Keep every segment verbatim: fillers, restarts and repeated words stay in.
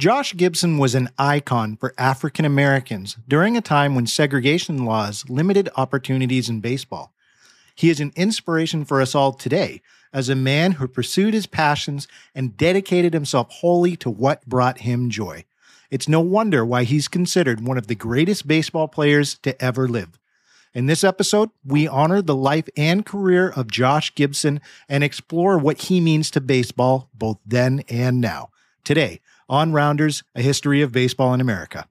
Josh Gibson was an icon for African Americans during a time when segregation laws limited opportunities in baseball. He is an inspiration for us all today as a man who pursued his passions and dedicated himself wholly to what brought him joy. It's no wonder why he's considered one of the greatest baseball players to ever live. In this episode, we honor the life and career of Josh Gibson and explore what he means to baseball both then and now. Today, on Rounders, A History of Baseball in America.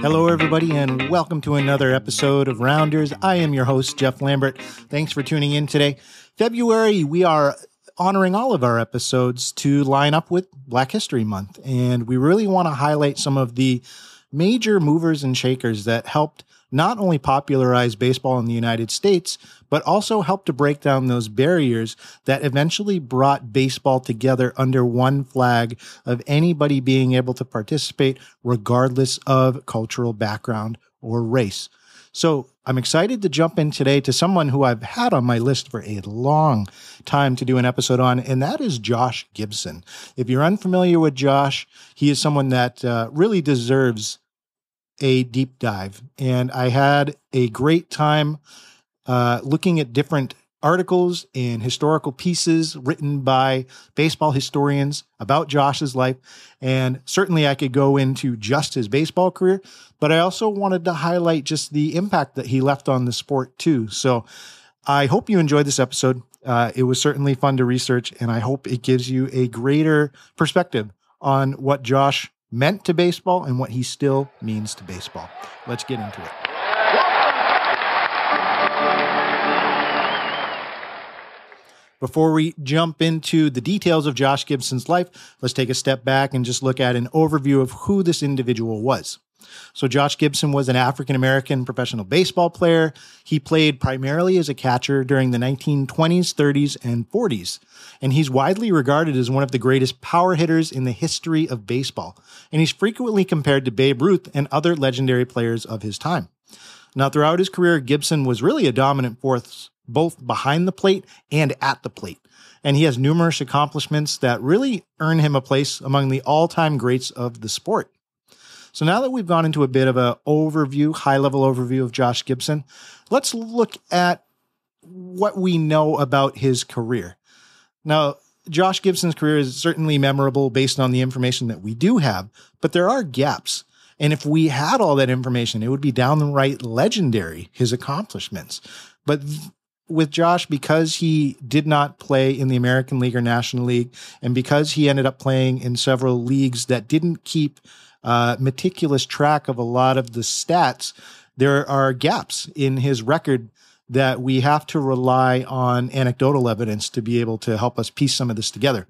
Hello, everybody, and welcome to another episode of Rounders. I am your host, Jeff Lambert. Thanks for tuning in today. February, we are honoring all of our episodes to line up with Black History Month, and we really want to highlight some of the major movers and shakers that helped not only popularize baseball in the United States, but also helped to break down those barriers that eventually brought baseball together under one flag of anybody being able to participate regardless of cultural background or race. So I'm excited to jump in today to someone who I've had on my list for a long time to do an episode on, and that is Josh Gibson. If you're unfamiliar with Josh, he is someone that uh, really deserves a deep dive. And I had a great time uh, looking at different articles and historical pieces written by baseball historians about Josh's life. And certainly I could go into just his baseball career, but I also wanted to highlight just the impact that he left on the sport too. So I hope you enjoyed this episode. Uh, it was certainly fun to research, and I hope it gives you a greater perspective on what Josh meant to baseball and what he still means to baseball. Let's get into it. Before we jump into the details of Josh Gibson's life, let's take a step back and just look at an overview of who this individual was. So Josh Gibson was an African-American professional baseball player. He played primarily as a catcher during the nineteen twenties, thirties, and forties, and he's widely regarded as one of the greatest power hitters in the history of baseball, and he's frequently compared to Babe Ruth and other legendary players of his time. Now, throughout his career, Gibson was really a dominant force both behind the plate and at the plate. And he has numerous accomplishments that really earn him a place among the all-time greats of the sport. So now that we've gone into a bit of an overview, high-level overview of Josh Gibson, let's look at what we know about his career. Now, Josh Gibson's career is certainly memorable based on the information that we do have, but there are gaps. And if we had all that information, it would be downright legendary, his accomplishments. But th- with Josh, because he did not play in the American League or National League, and because he ended up playing in several leagues that didn't keep uh, meticulous track of a lot of the stats, there are gaps in his record that we have to rely on anecdotal evidence to be able to help us piece some of this together.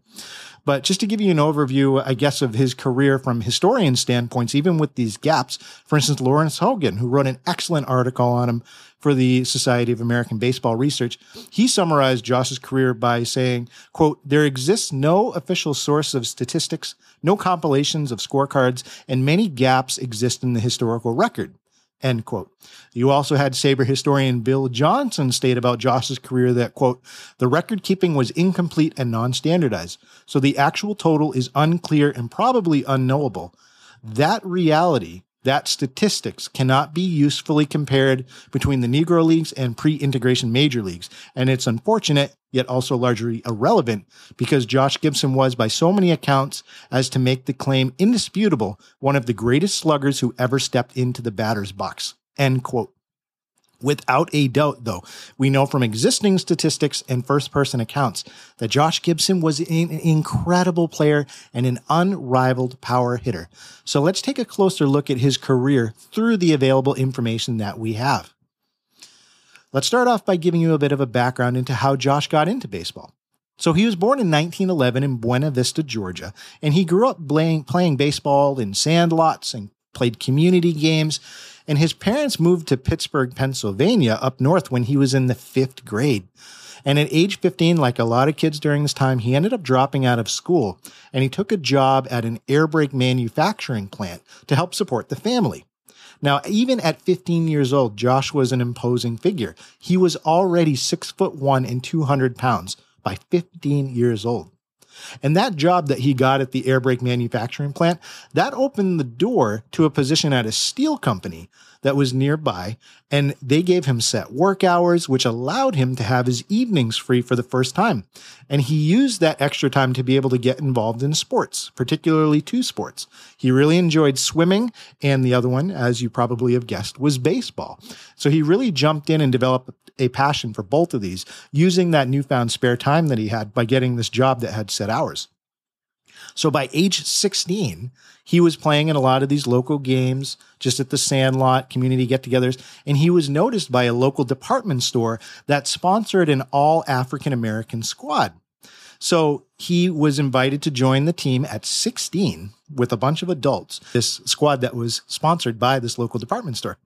But just to give you an overview, I guess, of his career from historian standpoints, even with these gaps, for instance, Lawrence Hogan, who wrote an excellent article on him for the Society of American Baseball Research, he summarized Josh's career by saying, quote, "There exists no official source of statistics, no compilations of scorecards, and many gaps exist in the historical record." End quote. You also had S A B R historian Bill Johnson state about Josh's career that, quote, "The record keeping was incomplete and non-standardized, so the actual total is unclear and probably unknowable. That reality, that statistics, cannot be usefully compared between the Negro Leagues and pre-integration major leagues, and it's unfortunate, yet also largely irrelevant, because Josh Gibson was, by so many accounts, as to make the claim indisputable, one of the greatest sluggers who ever stepped into the batter's box." End quote. Without a doubt, though, we know from existing statistics and first-person accounts that Josh Gibson was an incredible player and an unrivaled power hitter. So let's take a closer look at his career through the available information that we have. Let's start off by giving you a bit of a background into how Josh got into baseball. So he was born in nineteen eleven in Buena Vista, Georgia, and he grew up playing, playing baseball in sandlots and played community games. And his parents moved to Pittsburgh, Pennsylvania, up north when he was in the fifth grade. And at age fifteen, like a lot of kids during this time, he ended up dropping out of school, and he took a job at an air brake manufacturing plant to help support the family. Now, even at fifteen years old, Josh was an imposing figure. He was already six foot one and two hundred pounds by fifteen years old. And that job that he got at the air brake manufacturing plant, that opened the door to a position at a steel company that was nearby, and they gave him set work hours, which allowed him to have his evenings free for the first time. And he used that extra time to be able to get involved in sports, particularly two sports. He really enjoyed swimming, and the other one, as you probably have guessed, was baseball. So he really jumped in and developed a passion for both of these, using that newfound spare time that he had by getting this job that had set hours. So by age sixteen, he was playing in a lot of these local games, just at the sandlot, community get-togethers, and he was noticed by a local department store that sponsored an all-African-American squad. So he was invited to join the team at sixteen with a bunch of adults, this squad that was sponsored by this local department store.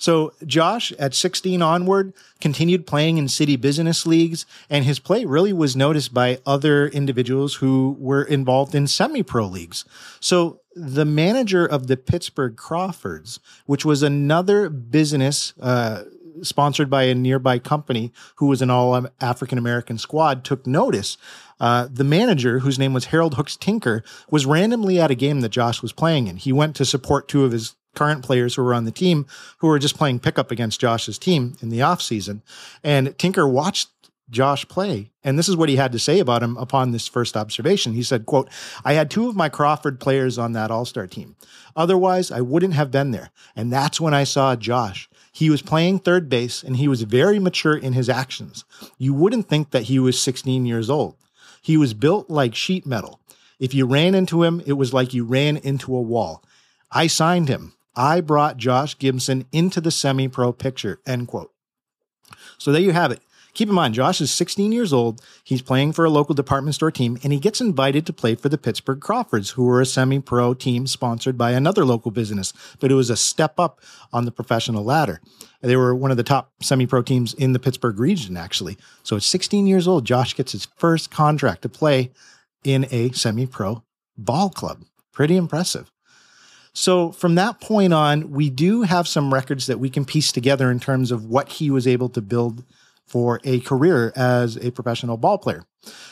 So Josh, at sixteen onward, continued playing in city business leagues, and his play really was noticed by other individuals who were involved in semi-pro leagues. So the manager of the Pittsburgh Crawfords, which was another business uh, sponsored by a nearby company who was an all-African-American squad, took notice. Uh, the manager, whose name was Harold Hooks Tinker, was randomly at a game that Josh was playing in. He went to support two of his current players who were on the team, who were just playing pickup against Josh's team in the offseason. And Tinker watched Josh play, and this is what he had to say about him upon this first observation. He said, quote, "I had two of my Crawford players on that all-star team. Otherwise, I wouldn't have been there. And that's when I saw Josh. He was playing third base, and he was very mature in his actions. You wouldn't think that he was sixteen years old. He was built like sheet metal. If you ran into him, it was like you ran into a wall. I signed him. I brought Josh Gibson into the semi-pro picture," end quote. So there you have it. Keep in mind, Josh is sixteen years old. He's playing for a local department store team, and he gets invited to play for the Pittsburgh Crawfords, who were a semi-pro team sponsored by another local business, but it was a step up on the professional ladder. They were one of the top semi-pro teams in the Pittsburgh region, actually. So at sixteen years old, Josh gets his first contract to play in a semi-pro ball club. Pretty impressive. So from that point on, we do have some records that we can piece together in terms of what he was able to build for a career as a professional ball player.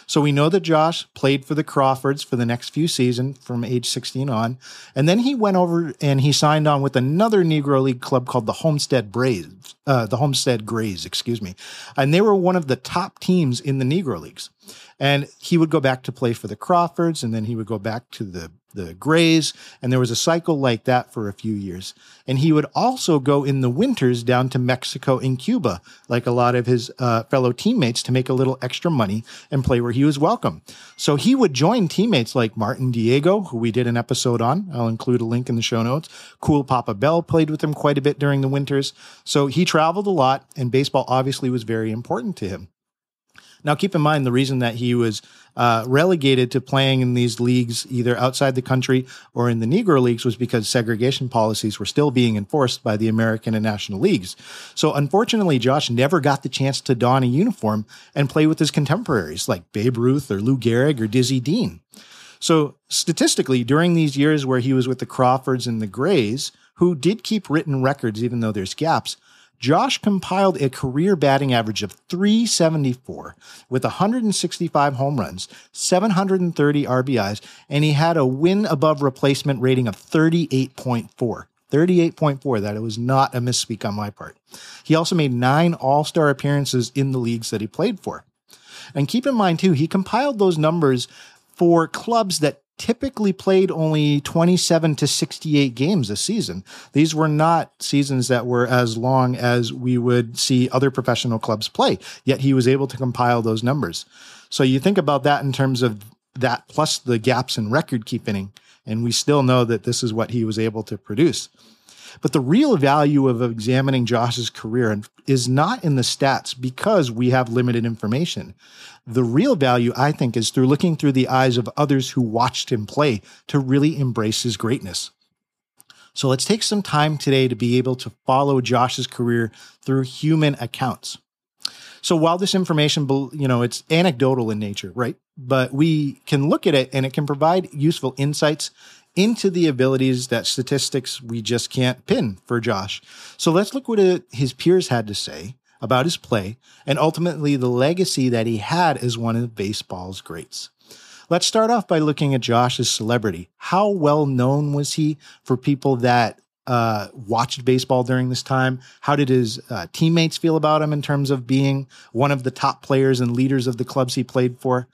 So we know that Josh played for the Crawfords for the next few seasons from age sixteen on, and then he went over and he signed on with another Negro League club called the Homestead Braves, uh, the Homestead Grays, excuse me, and they were one of the top teams in the Negro Leagues. And he would go back to play for the Crawfords, and then he would go back to the the Grays, and there was a cycle like that for a few years. And he would also go in the winters down to Mexico and Cuba, like a lot of his uh, fellow teammates, to make a little extra money and play where he was welcome. So he would join teammates like Martin Diego, who we did an episode on. I'll include a link in the show notes. Cool Papa Bell played with him quite a bit during the winters. So he traveled a lot, and baseball obviously was very important to him. Now, keep in mind, the reason that he was uh, relegated to playing in these leagues, either outside the country or in the Negro Leagues, was because segregation policies were still being enforced by the American and National Leagues. So unfortunately, Josh never got the chance to don a uniform and play with his contemporaries like Babe Ruth or Lou Gehrig or Dizzy Dean. So statistically, during these years where he was with the Crawfords and the Grays, who did keep written records even though there's gaps, Josh compiled a career batting average of three seventy-four with one hundred sixty-five home runs, seven hundred thirty R B Is, and he had a win above replacement rating of thirty-eight point four. thirty-eight point four, that it was not a misspeak on my part. He also made nine all-star appearances in the leagues that he played for. And keep in mind, too, he compiled those numbers for clubs that typically played only twenty-seven to sixty-eight games a season. These were not seasons that were as long as we would see other professional clubs play, yet he was able to compile those numbers. So you think about that in terms of that plus the gaps in record keeping, and we still know that this is what he was able to produce. But the real value of examining Josh's career is not in the stats, because we have limited information. The real value, I think, is through looking through the eyes of others who watched him play to really embrace his greatness. So let's take some time today to be able to follow Josh's career through human accounts. So while this information, you know, it's anecdotal in nature, right? But we can look at it and it can provide useful insights into the abilities that statistics we just can't pin for Josh. So let's look what it, his peers had to say about his play and ultimately the legacy that he had as one of baseball's greats. Let's start off by looking at Josh's celebrity. How well known was he for people that uh, watched baseball during this time? How did his uh, teammates feel about him in terms of being one of the top players and leaders of the clubs he played for?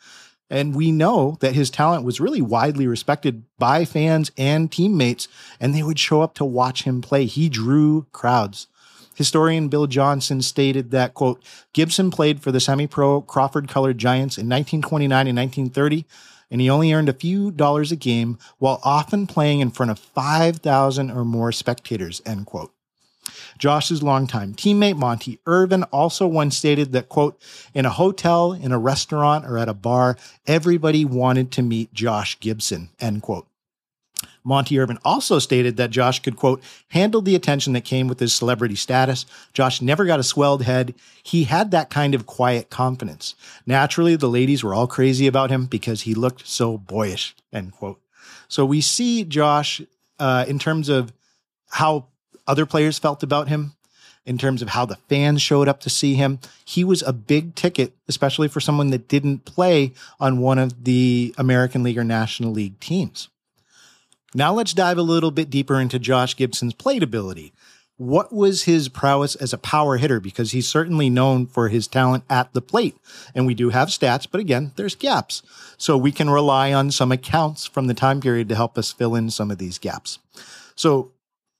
And we know that his talent was really widely respected by fans and teammates, and they would show up to watch him play. He drew crowds. Historian Bill Johnson stated that, quote, Gibson played for the semi-pro Crawford colored Giants in nineteen twenty-nine and nineteen thirty, and he only earned a few dollars a game while often playing in front of five thousand or more spectators, end quote. Josh's longtime teammate, Monty Irvin, also once stated that, quote, in a hotel, in a restaurant, or at a bar, everybody wanted to meet Josh Gibson, end quote. Monty Irvin also stated that Josh could, quote, handle the attention that came with his celebrity status. Josh never got a swelled head. He had that kind of quiet confidence. Naturally, the ladies were all crazy about him because he looked so boyish, end quote. So we see Josh uh, in terms of how other players felt about him, in terms of how the fans showed up to see him. He was a big ticket, especially for someone that didn't play on one of the American League or National League teams. Now let's dive a little bit deeper into Josh Gibson's plate ability. What was his prowess as a power hitter? Because he's certainly known for his talent at the plate. And we do have stats, but again, there's gaps. So we can rely on some accounts from the time period to help us fill in some of these gaps. So,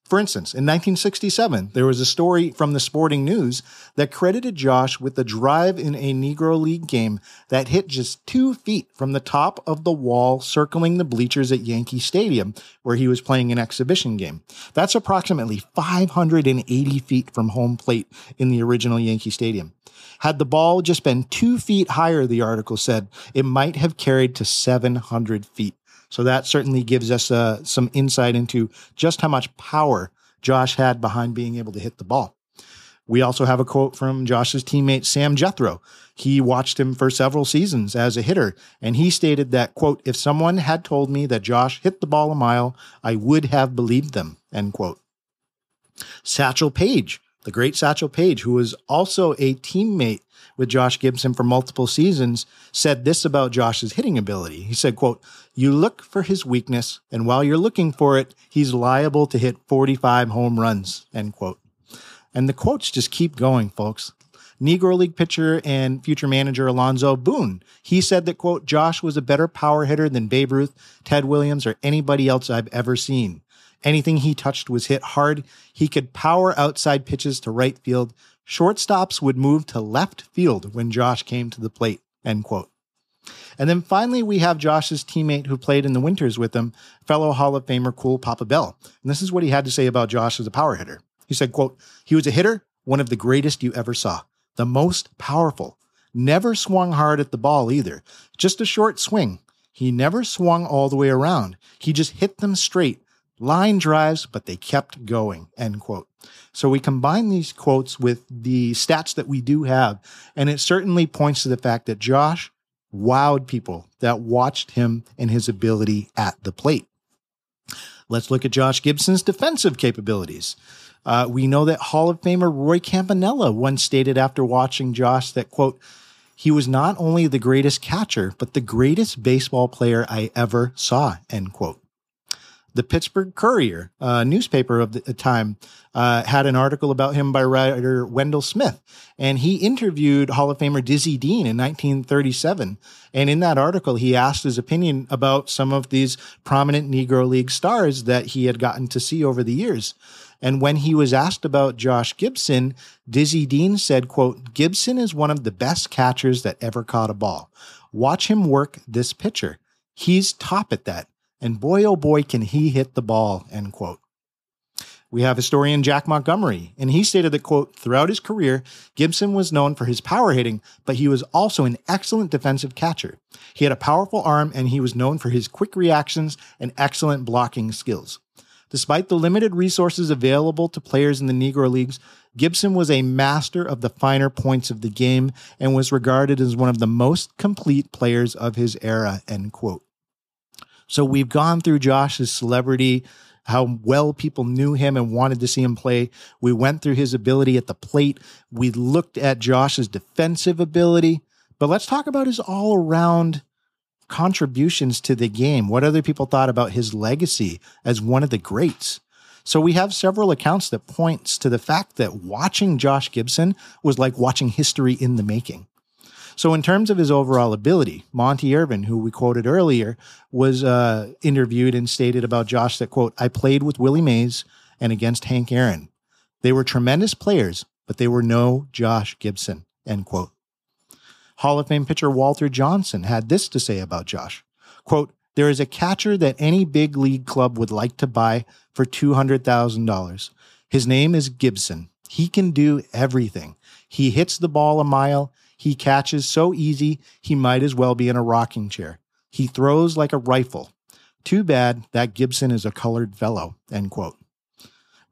for instance, in nineteen sixty-seven, there was a story from the Sporting News that credited Josh with a drive in a Negro League game that hit just two feet from the top of the wall circling the bleachers at Yankee Stadium, where he was playing an exhibition game. That's approximately five hundred eighty feet from home plate in the original Yankee Stadium. Had the ball just been two feet higher, the article said, it might have carried to seven hundred feet. So that certainly gives us uh, some insight into just how much power Josh had behind being able to hit the ball. We also have a quote from Josh's teammate, Sam Jethro. He watched him for several seasons as a hitter, and he stated that, quote, if someone had told me that Josh hit the ball a mile, I would have believed them, end quote. Satchel Paige, the great Satchel Paige, who was also a teammate with Josh Gibson for multiple seasons, said this about Josh's hitting ability. He said, quote, you look for his weakness, and while you're looking for it, he's liable to hit forty-five home runs, end quote. And the quotes just keep going, folks. Negro League pitcher and future manager Alonzo Boone, he said that, quote, Josh was a better power hitter than Babe Ruth, Ted Williams, or anybody else I've ever seen. Anything he touched was hit hard. He could power outside pitches to right field. Shortstops would move to left field when Josh came to the plate, end quote. And then finally, we have Josh's teammate who played in the winters with him, fellow Hall of Famer Cool Papa Bell. And this is what he had to say about Josh as a power hitter. He said, quote, he was a hitter, one of the greatest you ever saw, the most powerful, never swung hard at the ball either, just a short swing. He never swung all the way around. He just hit them straight. Line drives, but they kept going, end quote. So we combine these quotes with the stats that we do have, and it certainly points to the fact that Josh wowed people that watched him and his ability at the plate. Let's look at Josh Gibson's defensive capabilities. Uh, we know that Hall of Famer Roy Campanella once stated after watching Josh that, quote, he was not only the greatest catcher, but the greatest baseball player I ever saw, end quote. The Pittsburgh Courier, uh, newspaper of the time, uh, had an article about him by writer Wendell Smith, and he interviewed Hall of Famer Dizzy Dean in nineteen thirty-seven. And in that article, he asked his opinion about some of these prominent Negro League stars that he had gotten to see over the years. And when he was asked about Josh Gibson, Dizzy Dean said, quote, Gibson is one of the best catchers that ever caught a ball. Watch him work this pitcher. He's top at that. And boy, oh boy, can he hit the ball, end quote. We have historian Jack Montgomery, and he stated that, quote, throughout his career, Gibson was known for his power hitting, but he was also an excellent defensive catcher. He had a powerful arm, and he was known for his quick reactions and excellent blocking skills. Despite the limited resources available to players in the Negro Leagues, Gibson was a master of the finer points of the game and was regarded as one of the most complete players of his era, end quote. So we've gone through Josh's celebrity, how well people knew him and wanted to see him play. We went through his ability at the plate. We looked at Josh's defensive ability. But let's talk about his all-around contributions to the game, what other people thought about his legacy as one of the greats. So we have several accounts that points to the fact that watching Josh Gibson was like watching history in the making. So in terms of his overall ability, Monty Irvin, who we quoted earlier, was uh, interviewed and stated about Josh that, quote, "I played with Willie Mays and against Hank Aaron. They were tremendous players, but they were no Josh Gibson," end quote. Hall of Fame pitcher Walter Johnson had this to say about Josh, quote, "There is a catcher that any big league club would like to buy for two hundred thousand dollars. His name is Gibson. He can do everything. He hits the ball a mile. He catches so easy, he might as well be in a rocking chair. He throws like a rifle. Too bad that Gibson is a colored fellow," end quote.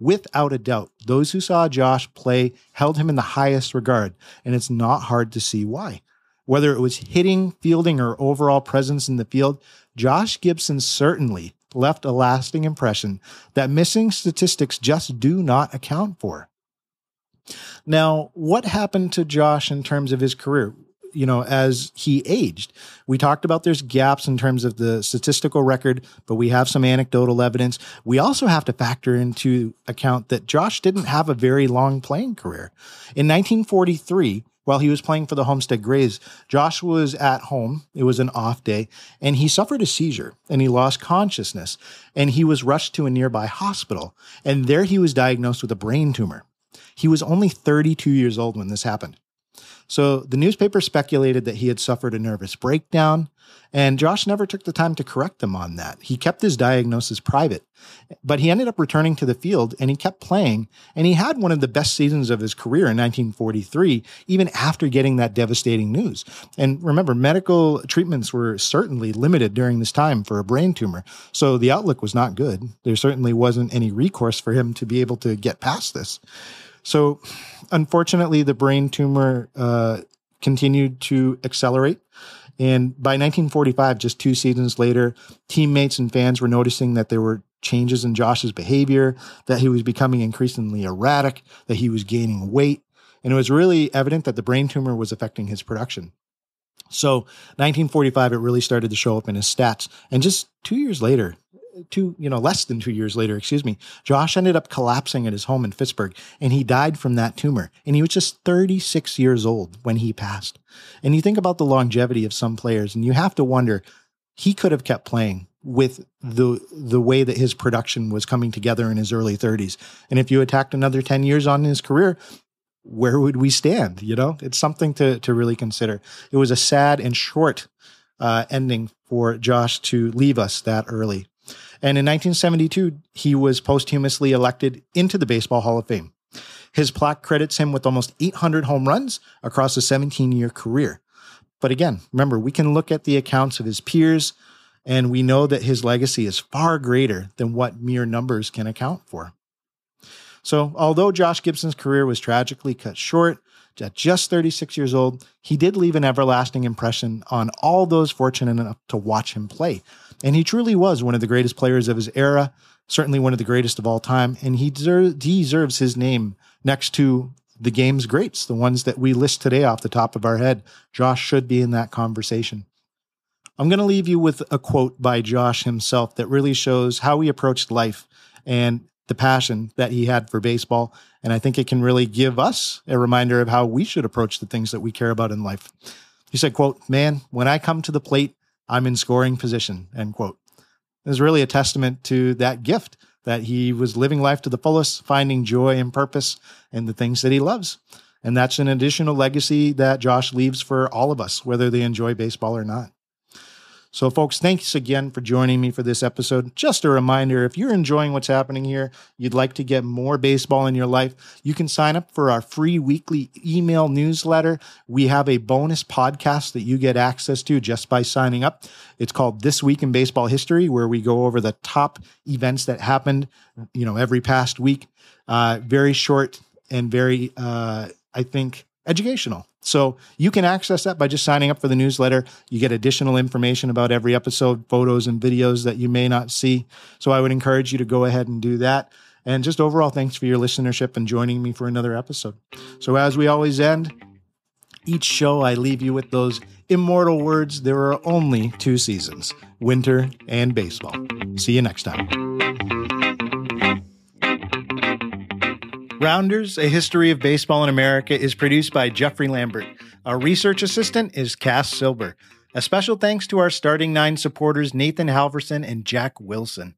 Without a doubt, those who saw Josh play held him in the highest regard, and it's not hard to see why. Whether it was hitting, fielding, or overall presence in the field, Josh Gibson certainly left a lasting impression that missing statistics just do not account for. Now, what happened to Josh in terms of his career, you know, as he aged? We talked about there's gaps in terms of the statistical record, but we have some anecdotal evidence. We also have to factor into account that Josh didn't have a very long playing career. In nineteen forty-three, while he was playing for the Homestead Grays, Josh was at home. It was an off day, and he suffered a seizure, and he lost consciousness, and he was rushed to a nearby hospital, and there he was diagnosed with a brain tumor. He was only thirty-two years old when this happened. So the newspaper speculated that he had suffered a nervous breakdown, and Josh never took the time to correct them on that. He kept his diagnosis private, but he ended up returning to the field, and he kept playing, and he had one of the best seasons of his career in nineteen forty-three, even after getting that devastating news. And remember, medical treatments were certainly limited during this time for a brain tumor, so the outlook was not good. There certainly wasn't any recourse for him to be able to get past this. So unfortunately, the brain tumor uh, continued to accelerate. And by nineteen forty-five, just two seasons later, teammates and fans were noticing that there were changes in Josh's behavior, that he was becoming increasingly erratic, that he was gaining weight. And it was really evident that the brain tumor was affecting his production. So nineteen forty-five, it really started to show up in his stats. And just two years later, Two, you know, less than two years later, excuse me, Josh ended up collapsing at his home in Pittsburgh, and he died from that tumor. And he was just thirty-six years old when he passed. And you think about the longevity of some players, and you have to wonder, he could have kept playing with the the way that his production was coming together in his early thirties. And if you attacked another ten years on his career, where would we stand? You know, it's something to to really consider. It was a sad and short uh, ending for Josh to leave us that early. And in nineteen seventy-two, he was posthumously elected into the Baseball Hall of Fame. His plaque credits him with almost eight hundred home runs across a seventeen-year career. But again, remember, we can look at the accounts of his peers, and we know that his legacy is far greater than what mere numbers can account for. So although Josh Gibson's career was tragically cut short, at just thirty-six years old, he did leave an everlasting impression on all those fortunate enough to watch him play. And he truly was one of the greatest players of his era, certainly one of the greatest of all time. And he deserves, deserves his name next to the game's greats, the ones that we list today off the top of our head. Josh should be in that conversation. I'm going to leave you with a quote by Josh himself that really shows how he approached life and the passion that he had for baseball. And I think it can really give us a reminder of how we should approach the things that we care about in life. He said, quote, "Man, when I come to the plate, I'm in scoring position," end quote. It was really a testament to that gift that he was living life to the fullest, finding joy and purpose in the things that he loves. And that's an additional legacy that Josh leaves for all of us, whether they enjoy baseball or not. So folks, thanks again for joining me for this episode. Just a reminder, if you're enjoying what's happening here, you'd like to get more baseball in your life, you can sign up for our free weekly email newsletter. We have a bonus podcast that you get access to just by signing up. It's called This Week in Baseball History, where we go over the top events that happened, you know, every past week. Uh, very short and very, uh, I think, educational. So you can access that by just signing up for the newsletter. You get additional information about every episode, photos and videos that you may not see. So I would encourage you to go ahead and do that. And just overall, thanks for your listenership and joining me for another episode. So as we always end each show, I leave you with those immortal words. There are only two seasons, winter and baseball. See you next time. Rounders, A History of Baseball in America is produced by Jeffrey Lambert. Our research assistant is Cass Silber. A special thanks to our Starting Nine supporters, Nathan Halverson and Jack Wilson.